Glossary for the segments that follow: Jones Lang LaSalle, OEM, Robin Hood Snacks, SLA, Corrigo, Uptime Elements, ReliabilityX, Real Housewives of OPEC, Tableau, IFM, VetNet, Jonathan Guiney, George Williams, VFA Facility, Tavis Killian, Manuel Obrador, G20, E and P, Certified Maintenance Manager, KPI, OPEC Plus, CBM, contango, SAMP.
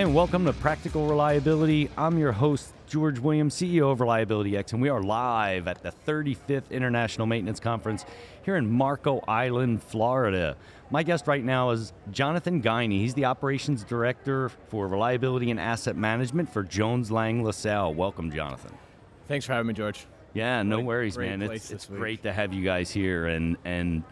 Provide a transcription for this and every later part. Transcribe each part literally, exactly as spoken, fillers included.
Hi, and welcome to Practical Reliability. I'm your host, George Williams, C E O of ReliabilityX, and we are live at the thirty-fifth International Maintenance Conference here in Marco Island, Florida. My guest right now is Jonathan Guiney. He's the Operations Director for Reliability and Asset Management for Jones Lang LaSalle. Welcome, Jonathan. Thanks for having me, George. Yeah, no great, worries, great man. It's, it's great to have you guys here. And, and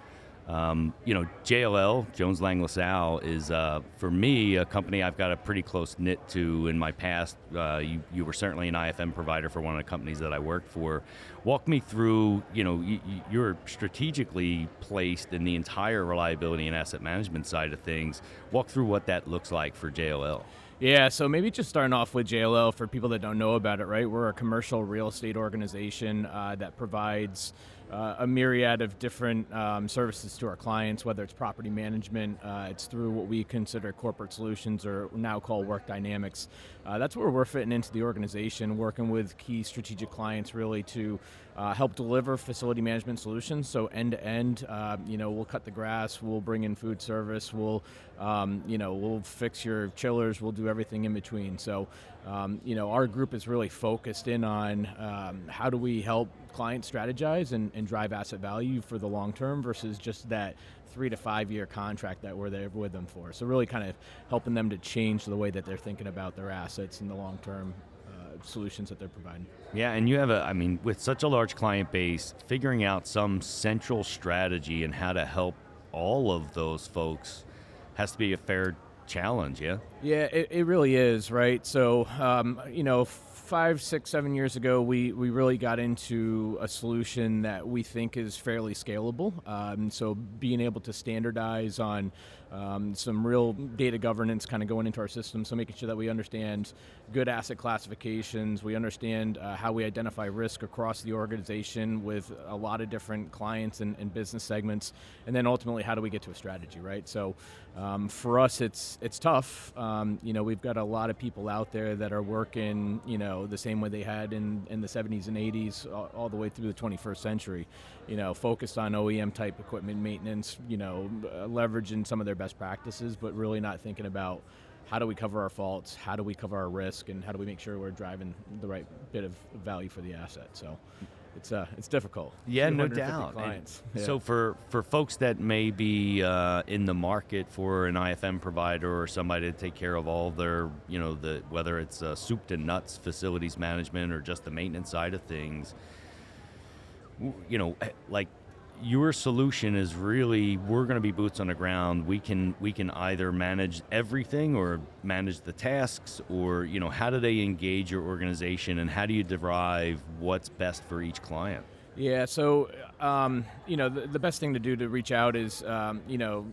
um, you know, J L L, Jones Lang LaSalle, is, uh, for me, a company I've got a pretty close knit to in my past. Uh, you, you were certainly an I F M provider for one of the companies that I worked for. Walk me through, you know, you, you're strategically placed in the entire reliability and asset management side of things. Walk through what that looks like for J L L. Yeah, so maybe just starting off with J L L for people that don't know about it, right? We're a commercial real estate organization uh, that provides uh, a myriad of different um, services to our clients, whether it's property management, uh, it's through what we consider corporate solutions or now call work dynamics. Uh, that's where we're fitting into the organization, working with key strategic clients really to uh, help deliver facility management solutions. So end to end, uh, you know, we'll cut the grass, we'll bring in food service, we'll, um, you know, we'll fix your chillers, we'll do everything in between. So, um, you know, our group is really focused in on um, how do we help clients strategize and, and drive asset value for the long term versus just that three to five year contract that we're there with them for. So really kind of helping them to change the way that they're thinking about their assets in the long term uh, solutions that they're providing. Yeah, and you have a, I mean, with such a large client base, figuring out some central strategy and how to help all of those folks has to be a fair challenge, yeah? Yeah, it, it really is, right? So, um, you know, five, six, seven years ago, we, we really got into a solution that we think is fairly scalable. Um, so being able to standardize on um, some real data governance kind of going into our system, so making sure that we understand good asset classifications, we understand uh, how we identify risk across the organization with a lot of different clients and, and business segments, and then ultimately how do we get to a strategy, right? So um, for us, it's It's tough. Um, you know, we've got a lot of people out there that are working, you know, the same way they had in, in the seventies and eighties, all, all the way through the twenty-first century, you know, focused on O E M type equipment maintenance, you know, uh, leveraging some of their best practices, but really not thinking about how do we cover our faults, how do we cover our risk, and how do we make sure we're driving the right bit of value for the asset. So it's uh, it's difficult. Yeah, no doubt. Yeah. So for, for folks that may be uh, in the market for an I F M provider or somebody to take care of all their, you know, the whether it's uh, soup to nuts facilities management or just the maintenance side of things, you know, like your solution is really we're going to be boots on the ground. We can we can either manage everything or manage the tasks, or you know, how do they engage your organization and how do you derive what's best for each client? Yeah, so um, you know the, the best thing to do to reach out is um, you know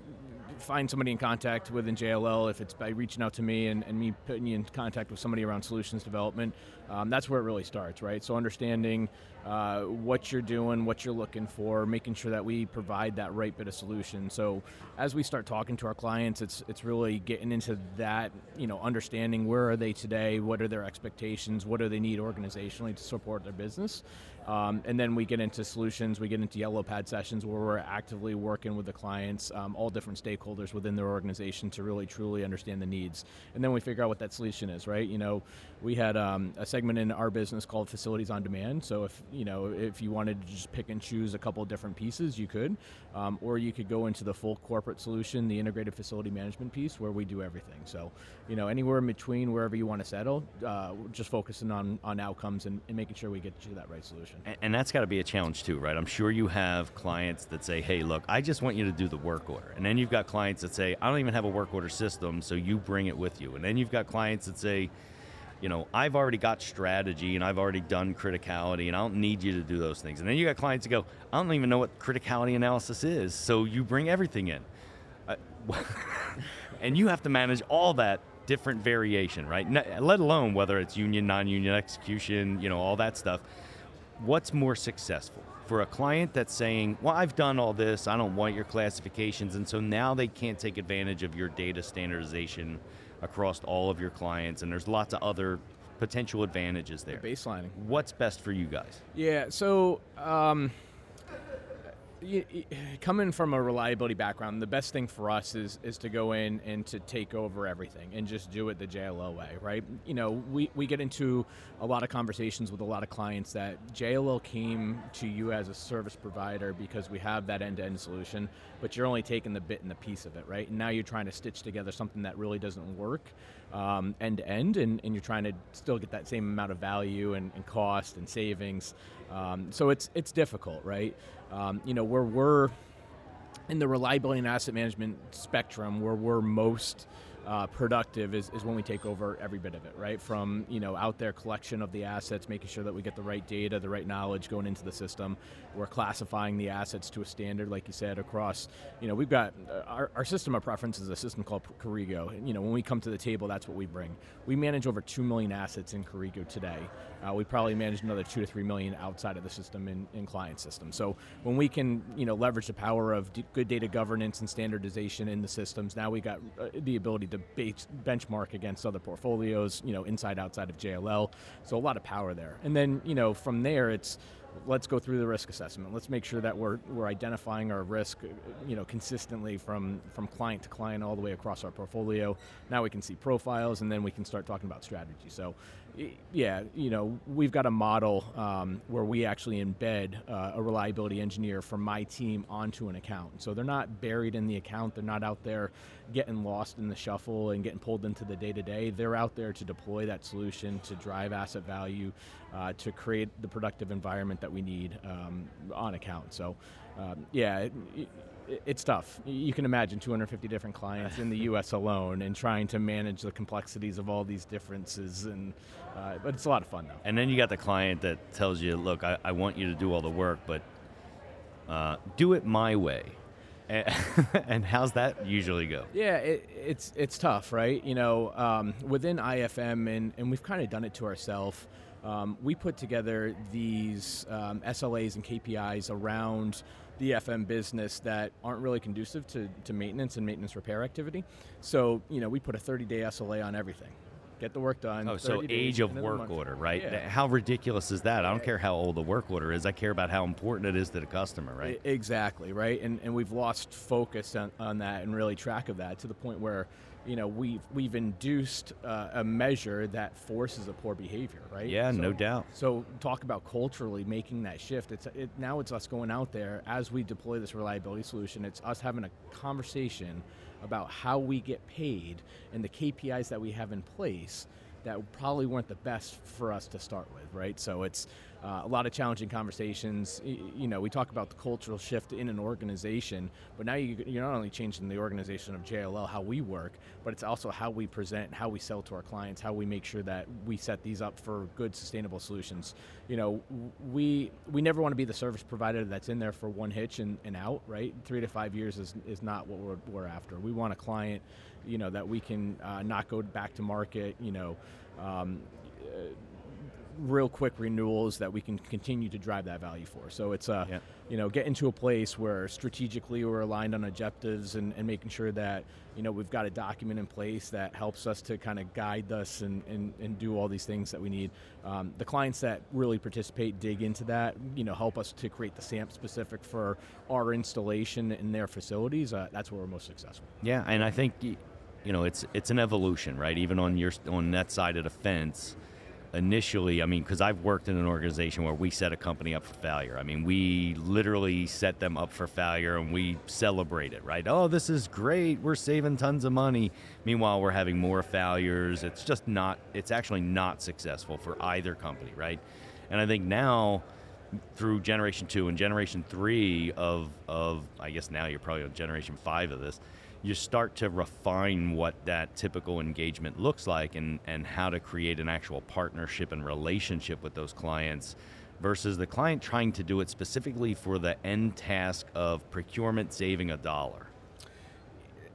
find somebody in contact within J L L, if it's by reaching out to me and, and me putting you in contact with somebody around solutions development. Um, that's where it really starts, right? So understanding uh, what you're doing, what you're looking for, making sure that we provide that right bit of solution. So as we start talking to our clients, it's it's really getting into that, you know, understanding where are they today, what are their expectations, what do they need organizationally to support their business. Um, and then we get into solutions, we get into yellow pad sessions where we're actively working with the clients, um, all different stakeholders within their organization to really truly understand the needs. And then we figure out what that solution is, right? You know, we had um, a segment in our business called Facilities on Demand. So if, you know, if you wanted to just pick and choose a couple of different pieces, you could, um, or you could go into the full corporate solution, the integrated facility management piece where we do everything. So, you know, anywhere in between, wherever you want to settle, uh, just focusing on, on outcomes and, and making sure we get to that right solution. And that's got to be a challenge too, right? I'm sure you have clients that say, hey, look, I just want you to do the work order. And then you've got clients that say, I don't even have a work order system, so you bring it with you. And then you've got clients that say, you know, I've already got strategy and I've already done criticality and I don't need you to do those things. And then you got clients that go, I don't even know what criticality analysis is, so you bring everything in. Uh, and you have to manage all that different variation, right? Let alone whether it's union, non-union execution, you know, all that stuff. What's more successful for a client that's saying, well, I've done all this, I don't want your classifications, and so now they can't take advantage of your data standardization across all of your clients, and there's lots of other potential advantages there. The baselining. What's best for you guys? Yeah, so um, coming from a reliability background, the best thing for us is is to go in and to take over everything and just do it the J L L way, right? You know, we, we get into a lot of conversations with a lot of clients that J L L came to you as a service provider because we have that end-to-end solution, but you're only taking the bit and the piece of it, right? And now you're trying to stitch together something that really doesn't work um, end-to-end, and, and you're trying to still get that same amount of value and, and cost and savings. Um, so it's it's difficult, right? Um, you know, where we're in the reliability and asset management spectrum, where we're most uh, productive is, is when we take over every bit of it, right? From, you know, out there collection of the assets, making sure that we get the right data, the right knowledge going into the system. We're classifying the assets to a standard, like you said, across, you know, we've got, uh, our, our system of preference is a system called Corrigo. And, you know, when we come to the table, that's what we bring. We manage over two million assets in Corrigo today. Uh, we probably manage another two to three million outside of the system in, in client systems. So when we can, you know, leverage the power of d- good data governance and standardization in the systems, now we got uh, the ability to benchmark against other portfolios, you know, inside, outside of J L L. So a lot of power there. And then, you know, from there, it's let's go through the risk assessment. Let's make sure that we're we're identifying our risk, you know, consistently from, from client to client all the way across our portfolio. Now we can see profiles, and then we can start talking about strategy. So, yeah, you know, we've got a model um, where we actually embed uh, a reliability engineer from my team onto an account. So they're not buried in the account. They're not out there getting lost in the shuffle and getting pulled into the day-to-day. They're out there to deploy that solution, to drive asset value, uh, to create the productive environment that we need um, on account. So, um, yeah, it, it, it's tough. You can imagine two hundred fifty different clients in the U S alone, and trying to manage the complexities of all these differences. And uh, but it's a lot of fun, though. And then you got the client that tells you, "Look, I, I want you to do all the work, but uh, do it my way." And how's that usually go? Yeah, it, it's it's tough, right? You know, um, within I F M, and and we've kind of done it to ourselves. Um, we put together these um, S L As and K P Is around the F M business that aren't really conducive to, to maintenance and maintenance repair activity. So, you know, we put a thirty-day S L A on everything. Get the work done. Oh, so age of work order, right? Yeah. How ridiculous is that? I don't care how old the work order is. I care about how important it is to the customer, right? Exactly, right? And and we've lost focus on, on that and really track of that to the point where, you know, we've, we've induced uh, a measure that forces a poor behavior, right? Yeah, so, no doubt. So talk about culturally making that shift. It's it, now it's us going out there as we deploy this reliability solution. It's us having a conversation about how we get paid and the K P Is that we have in place that probably weren't the best for us to start with, right? So it's uh, a lot of challenging conversations. You know, we talk about the cultural shift in an organization, but now you, you're not only changing the organization of J L L, how we work, but it's also how we present, how we sell to our clients, how we make sure that we set these up for good, sustainable solutions. You know, we we never want to be the service provider that's in there for one hitch and, and out, right? Three to five years is, is not what we're, we're after. We want a client, you know, that we can uh, not go back to market, you know, Um, uh, real quick renewals that we can continue to drive that value for. So it's, uh, yeah. you know, getting to a place where strategically we're aligned on objectives and, and making sure that, you know, we've got a document in place that helps us to kind of guide us and, and, and do all these things that we need. Um, the clients that really participate, dig into that, you know, help us to create the S A M P specific for our installation in their facilities. Uh, that's where we're most successful. Yeah, and I think... Y- You know, it's it's an evolution, right? Even on your on that side of the fence, initially, I mean, because I've worked in an organization where we set a company up for failure. I mean, we literally set them up for failure, and we celebrate it, right? Oh, this is great. We're saving tons of money. Meanwhile, we're having more failures. It's just not, it's actually not successful for either company, right? And I think now, through generation two and generation three of, of I guess now you're probably on generation five of this, you start to refine what that typical engagement looks like and, and how to create an actual partnership and relationship with those clients versus the client trying to do it specifically for the end task of procurement saving a dollar.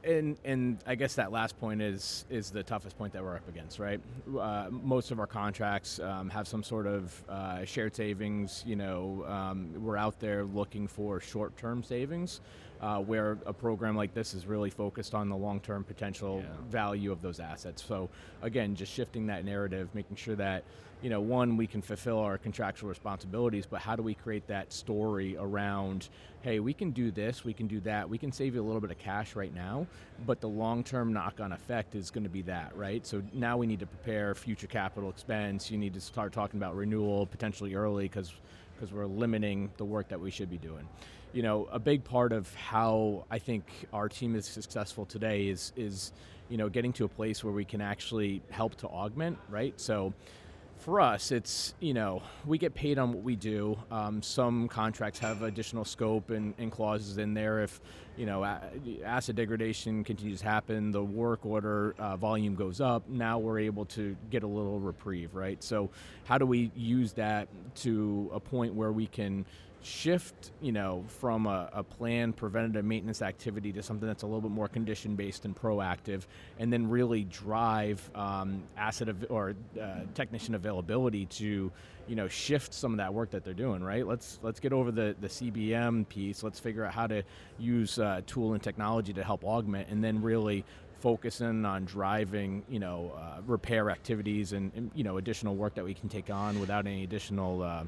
And and I guess that last point is is the toughest point that we're up against, right? Uh, most of our contracts um, have some sort of uh, shared savings. You know, um, we're out there looking for short-term savings. uh, where a program like this is really focused on the long-term potential yeah. value of those assets. So again, just shifting that narrative, making sure that, you know, one, we can fulfill our contractual responsibilities, but how do we create that story around, hey, we can do this, we can do that, we can save you a little bit of cash right now, but the long-term knock-on effect is going to be that, right? So now we need to prepare future capital expense, you need to start talking about renewal potentially early because because we're limiting the work that we should be doing. You know, a big part of how I think our team is successful today is, is you know, getting to a place where we can actually help to augment, right? So for us, it's, you know, we get paid on what we do. Um, some contracts have additional scope and, and clauses in there. If, you know, a- asset degradation continues to happen, the work order uh, volume goes up, now we're able to get a little reprieve, right? So how do we use that to a point where we can shift, you know, from a, a planned preventative maintenance activity to something that's a little bit more condition-based and proactive, and then really drive um, asset av- or uh, technician availability to, you know, shift some of that work that they're doing, right? Let's let's get over the, the C B M piece. Let's figure out how to use uh, tool and technology to help augment, and then really focus in on driving, you know, uh, repair activities and, and you know, additional work that we can take on without any additional. Uh,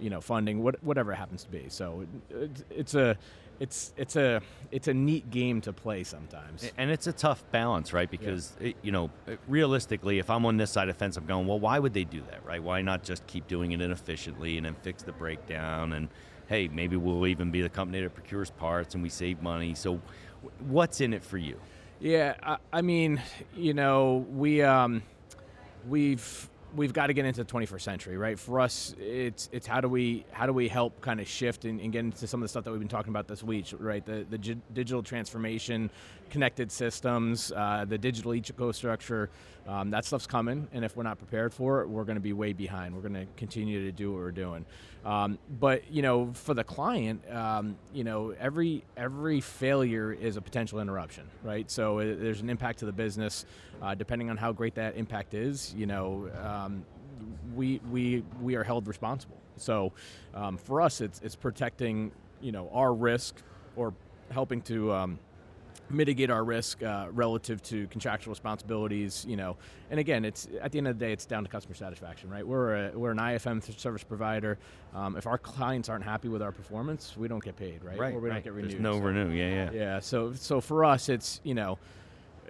you know, funding, what, whatever it happens to be. So it's, it's a, it's it's a, it's a neat game to play sometimes. And it's a tough balance, right? Because, yeah. it, you know, realistically, if I'm on this side of the fence, I'm going, well, why would they do that, right? Why not just keep doing it inefficiently and then fix the breakdown? And hey, maybe we'll even be the company that procures parts and we save money. So what's in it for you? Yeah. I, I mean, you know, we, um, we've, we've got to get into the twenty-first century, right? For us, it's it's how do we how do we help kind of shift and, and get into some of the stuff that we've been talking about this week, right? The the g- digital transformation, connected systems, uh, the digital ecostructure, um, that stuff's coming, and if we're not prepared for it, we're going to be way behind. We're going to continue to do what we're doing. Um, but, you know, for the client, um, you know, every every failure is a potential interruption, right? So it, there's an impact to the business, uh, depending on how great that impact is, you know, um, Um, we we we are held responsible. So um, for us, it's it's protecting, you know, our risk or helping to um, mitigate our risk uh, relative to contractual responsibilities. You know, and again, it's at the end of the day, it's down to customer satisfaction, right? We're a, we're an I F M service provider. Um, if our clients aren't happy with our performance, we don't get paid, right? Right. Or we right. don't get renewed. There's no so, renew. Yeah, yeah. Yeah. So so for us, it's you know.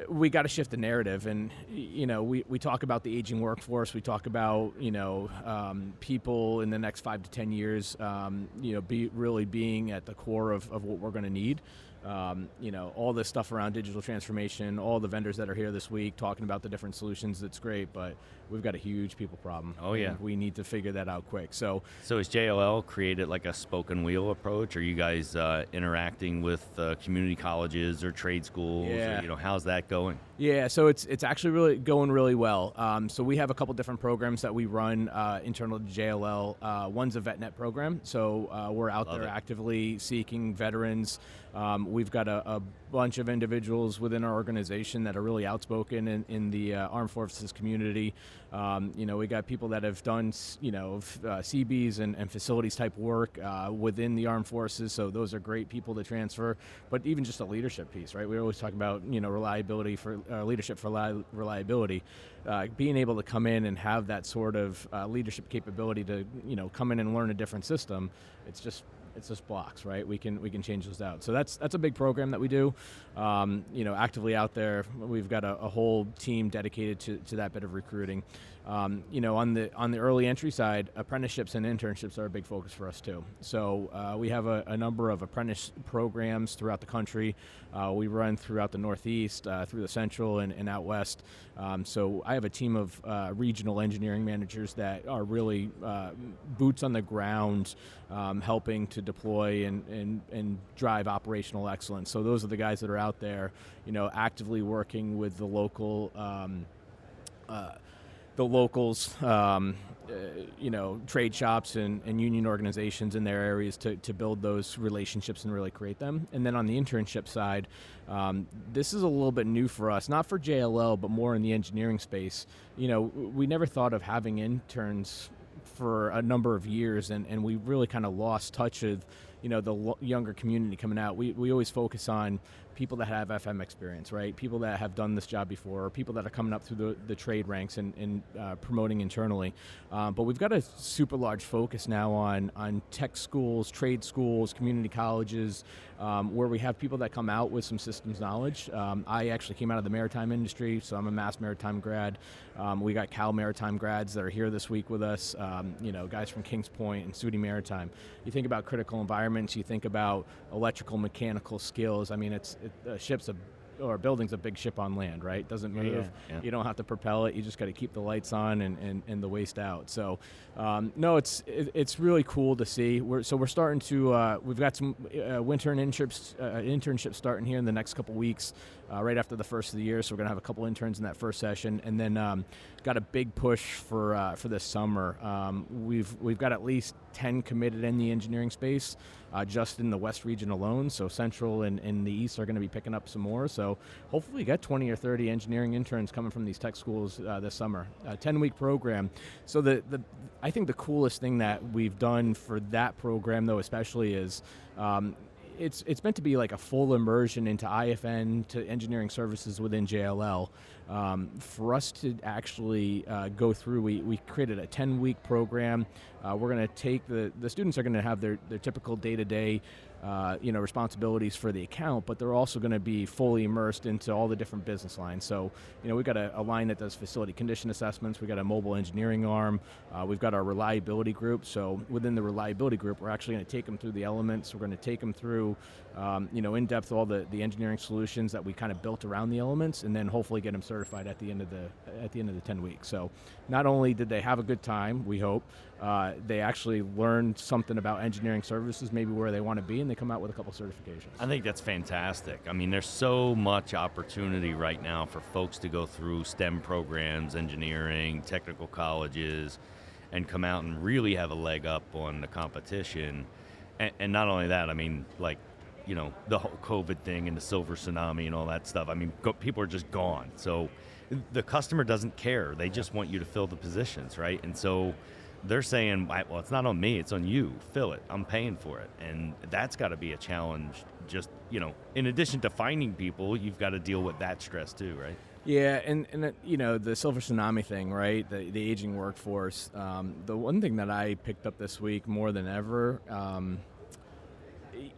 We got to shift the narrative, and you know, we, we talk about the aging workforce. We talk about you know um, people in the next five to ten years, um, you know, be really being at the core of, of what we're going to need. Um, you know, all this stuff around digital transformation, all the vendors that are here this week talking about the different solutions. That's great, but we've got a huge people problem. Oh yeah, we need to figure that out quick. So, so is J L L created like a spoken wheel approach? Are you guys uh, interacting with uh, community colleges or trade schools? Yeah. Or, you know, how's that going? Yeah, so it's it's actually really going really well. Um, so we have a couple different programs that we run uh, internal to J L L. Uh, one's a VetNet program, so uh, we're out Love there it. actively seeking veterans. Um, We've got a, a bunch of individuals within our organization that are really outspoken in, in the uh, armed forces community. Um, you know, we got people that have done, you know, f- uh, C Bs and, and facilities type work uh, within the armed forces. So those are great people to transfer. But even just a leadership piece, right? We always talk about, you know, reliability for uh, leadership for li- reliability. Uh, being able to come in and have that sort of uh, leadership capability to, you know, come in and learn a different system, it's just. It's just blocks, right? We can we can change those out. So that's that's a big program that we do. Um, you know, actively out there, we've got a, a whole team dedicated to, to that bit of recruiting. Um, you know, on the on the early entry side, apprenticeships and internships are a big focus for us too. So uh, we have a, a number of apprentice programs throughout the country. Uh, we run throughout the Northeast, uh, through the Central, and, and out West. Um, so I have a team of uh, regional engineering managers that are really uh, boots on the ground, um, helping to deploy and, and, and drive operational excellence. So those are the guys that are out there, you know, actively working with the local, um, uh, the locals, um, uh, you know, trade shops and, and union organizations in their areas to, to build those relationships and really create them. And then on the internship side, um, this is a little bit new for us, not for J L L, but more in the engineering space. You know, we never thought of having interns for a number of years, and, and we really kind of lost touch of, you know, the lo- younger community coming out, we, we always focus on people that have F M experience, right? People that have done this job before, or people that are coming up through the, the trade ranks and, and uh, promoting internally. Um, but we've got a super large focus now on, on tech schools, trade schools, community colleges, um, where we have people that come out with some systems knowledge. Um, I actually came out of the maritime industry, so I'm a Mass Maritime grad. Um, we got Cal Maritime grads that are here this week with us, um, you know, guys from Kings Point and S U N Y Maritime. You think about critical environments, you think about electrical, mechanical skills. I mean, it's It, uh, ship's a, or a building's a big ship on land, right? Doesn't move. Yeah, yeah. You don't have to propel it. You just got to keep the lights on and, and, and the waste out. So, um, no, it's it, it's really cool to see. We're so we're starting to uh, we've got some uh, winter internships uh, internships starting here in the next couple weeks, uh, right after the first of the year. So we're gonna have a couple interns in that first session, and then um, got a big push for uh, for this summer. Um, we've we've got at least ten committed in the engineering space. Uh, just in the West region alone, so Central and, and the East are going to be picking up some more. So hopefully you got twenty or thirty engineering interns coming from these tech schools uh, this summer. A ten-week program. So the, the I think the coolest thing that we've done for that program, though, especially is um, it's it's meant to be like a full immersion into I F N, to engineering services within J L L. Um, for us to actually uh, go through, we, we created a ten-week program. Uh, we're going to take the, the students are going to have their, their typical day-to-day uh, you know, responsibilities for the account, but they're also going to be fully immersed into all the different business lines. So, you know, we've got a, a line that does facility condition assessments. We've got a mobile engineering arm. Uh, we've got our reliability group. So within the reliability group, we're actually going to take them through the elements. We're going to take them through, um, you know, in depth all the, the engineering solutions that we kind of built around the elements, and then hopefully get them started. Certified at the end of the at the end of the ten weeks. So, not only did they have a good time, we hope, uh, they actually learned something about engineering services, maybe where they want to be, and they come out with a couple certifications. I think that's fantastic. I mean, there's so much opportunity right now for folks to go through STEM programs, engineering, technical colleges, and come out and really have a leg up on the competition. And, and not only that, I mean, like. You know, the whole COVID thing and the silver tsunami and all that stuff. I mean, go, people are just gone. So the customer doesn't care. They just want you to fill the positions, right? And so they're saying, well, it's not on me. It's on you. Fill it. I'm paying for it. And that's got to be a challenge. Just, you know, in addition to finding people, you've got to deal with that stress too, right? Yeah, and, and uh, you know, the silver tsunami thing, right? The, the aging workforce. Um, the one thing that I picked up this week more than ever, um,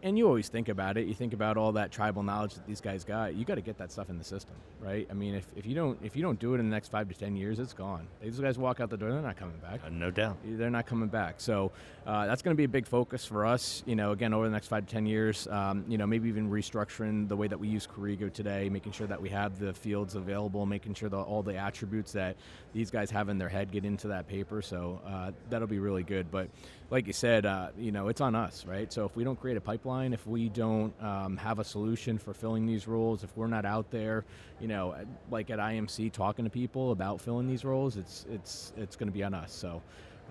and you always think about it, you think about all that tribal knowledge that these guys got, you got to get that stuff in the system, right? I mean, if, if you don't if you don't do it in the next five to ten years, it's gone. These guys walk out the door, they're not coming back. Uh, no doubt. They're not coming back. So uh, that's going to be a big focus for us, you know, again, over the next five to ten years, um, you know, maybe even restructuring the way that we use Corrigo today, making sure that we have the fields available, making sure that all the attributes that these guys have in their head get into that paper. So uh, that'll be really good. But like you said, uh, you know, it's on us, right? So if we don't create a pipeline, if we don't um, have a solution for filling these roles, if we're not out there, you know, like at I M C talking to people about filling these roles, it's it's it's going to be on us. So,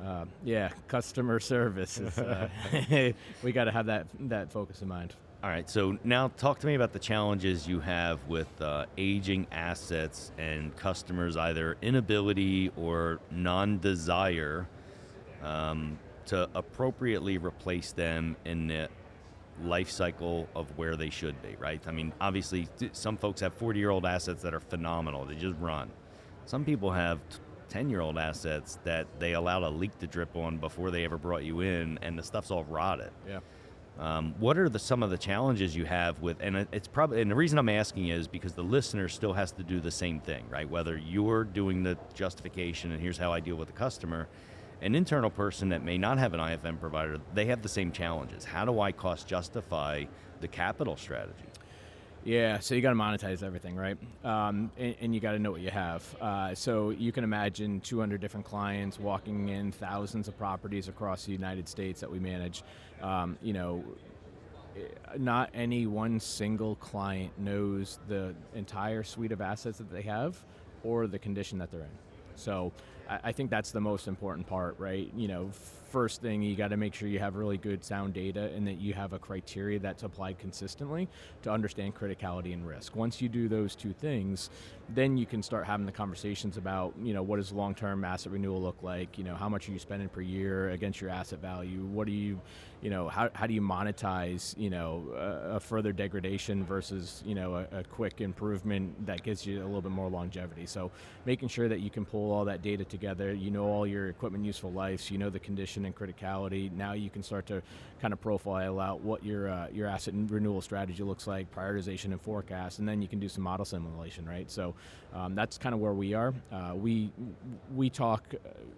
uh, yeah, customer service. Is, uh, we got to have that that focus in mind. All right. So now talk to me about the challenges you have with uh, aging assets and customers' either inability or non-desire um, to appropriately replace them in the life cycle of where they should be, right? I mean, obviously, some folks have forty-year-old assets that are phenomenal. They just run. Some people have ten-year-old assets that they allowed a leak to drip on before they ever brought you in, and the stuff's all rotted. Yeah. Um, what are the some of the challenges you have with, and it's probably, and the reason I'm asking is because the listener still has to do the same thing, right? Whether you're doing the justification and here's how I deal with the customer, an internal person that may not have an I F M provider, they have the same challenges. How do I cost justify the capital strategy? Yeah, so you got to monetize everything, right? Um, and, and you got to know what you have. Uh, so you can imagine two hundred different clients walking in, thousands of properties across the United States that we manage. Um, you know, not any one single client knows the entire suite of assets that they have or the condition that they're in. So I think that's the most important part, right? You know, first thing, you got to make sure you have really good sound data and that you have a criteria that's applied consistently to understand criticality and risk. Once you do those two things, then you can start having the conversations about, you know, what does long-term asset renewal look like? You know, how much are you spending per year against your asset value? What do you, you know, how, how do you monetize, you know, a, a further degradation versus, you know, a, a quick improvement that gives you a little bit more longevity? So making sure that you can pull all that data together, you know all your equipment useful lives, you know the condition and criticality. Now you can start to kind of profile out what your uh, your asset renewal strategy looks like, prioritization and forecast, and then you can do some model simulation, right? So um, that's kind of where we are. Uh, we we talk,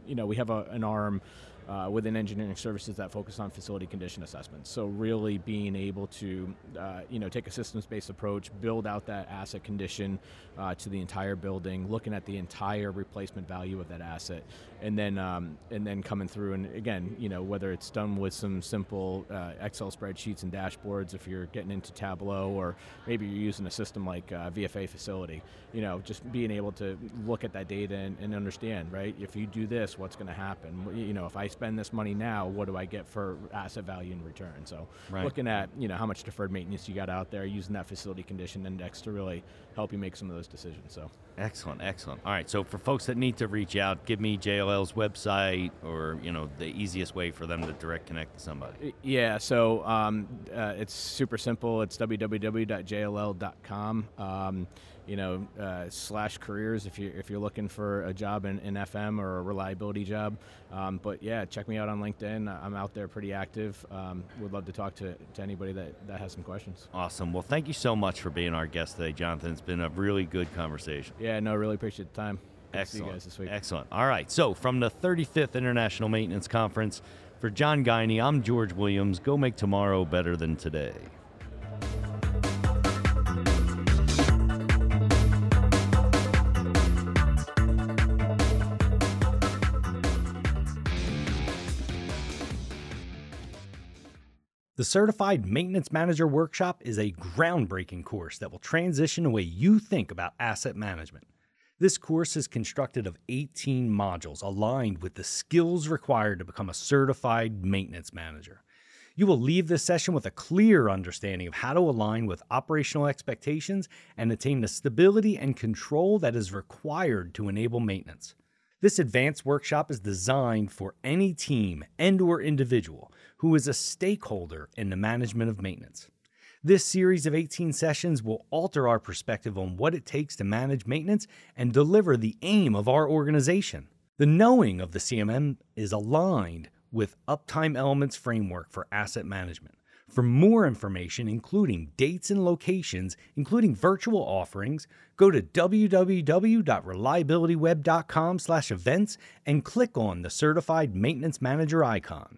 you know, we have a, an arm Uh, within engineering services that focus on facility condition assessments. So really being able to uh, you know, take a systems-based approach, build out that asset condition uh, to the entire building, looking at the entire replacement value of that asset, and then um, and then coming through and again, you know, whether it's done with some simple uh, Excel spreadsheets and dashboards if you're getting into Tableau, or maybe you're using a system like uh, V F A Facility, you know, just being able to look at that data and, and understand, right? If you do this, what's going to happen? You know, if I spend this money now, what do I get for asset value in return? So right. Looking at, you know, how much deferred maintenance you got out there, using that facility condition index to really help you make some of those decisions. So excellent, excellent. All right, so for folks that need to reach out, give me J L L's website or, you know, the easiest way for them to direct connect to somebody. Yeah, so um, uh, it's super simple. It's w w w dot j l l dot com. Um, you know, uh, slash careers if you're, if you're looking for a job in, in F M or a reliability job. Um, but yeah, check me out on LinkedIn. I'm out there pretty active. Um, would love to talk to, to anybody that, that has some questions. Awesome. Well, thank you so much for being our guest today, Jonathan. It's been a really good conversation. Yeah, no, really appreciate the time. Good Excellent. To see you guys this week. Excellent. All right, so from the thirty-fifth International Maintenance Conference, for John Guiney, I'm George Williams. Go make tomorrow better than today. The Certified Maintenance Manager Workshop is a groundbreaking course that will transition the way you think about asset management. This course is constructed of eighteen modules aligned with the skills required to become a certified maintenance manager. You will leave this session with a clear understanding of how to align with operational expectations and attain the stability and control that is required to enable maintenance. This advanced workshop is designed for any team and or individual who is a stakeholder in the management of maintenance. This series of eighteen sessions will alter our perspective on what it takes to manage maintenance and deliver the aim of our organization. The knowing of the C M M is aligned with Uptime Elements framework for asset management. For more information, including dates and locations, including virtual offerings, go to w w w dot reliability web dot com slash events and click on the Certified Maintenance Manager icon.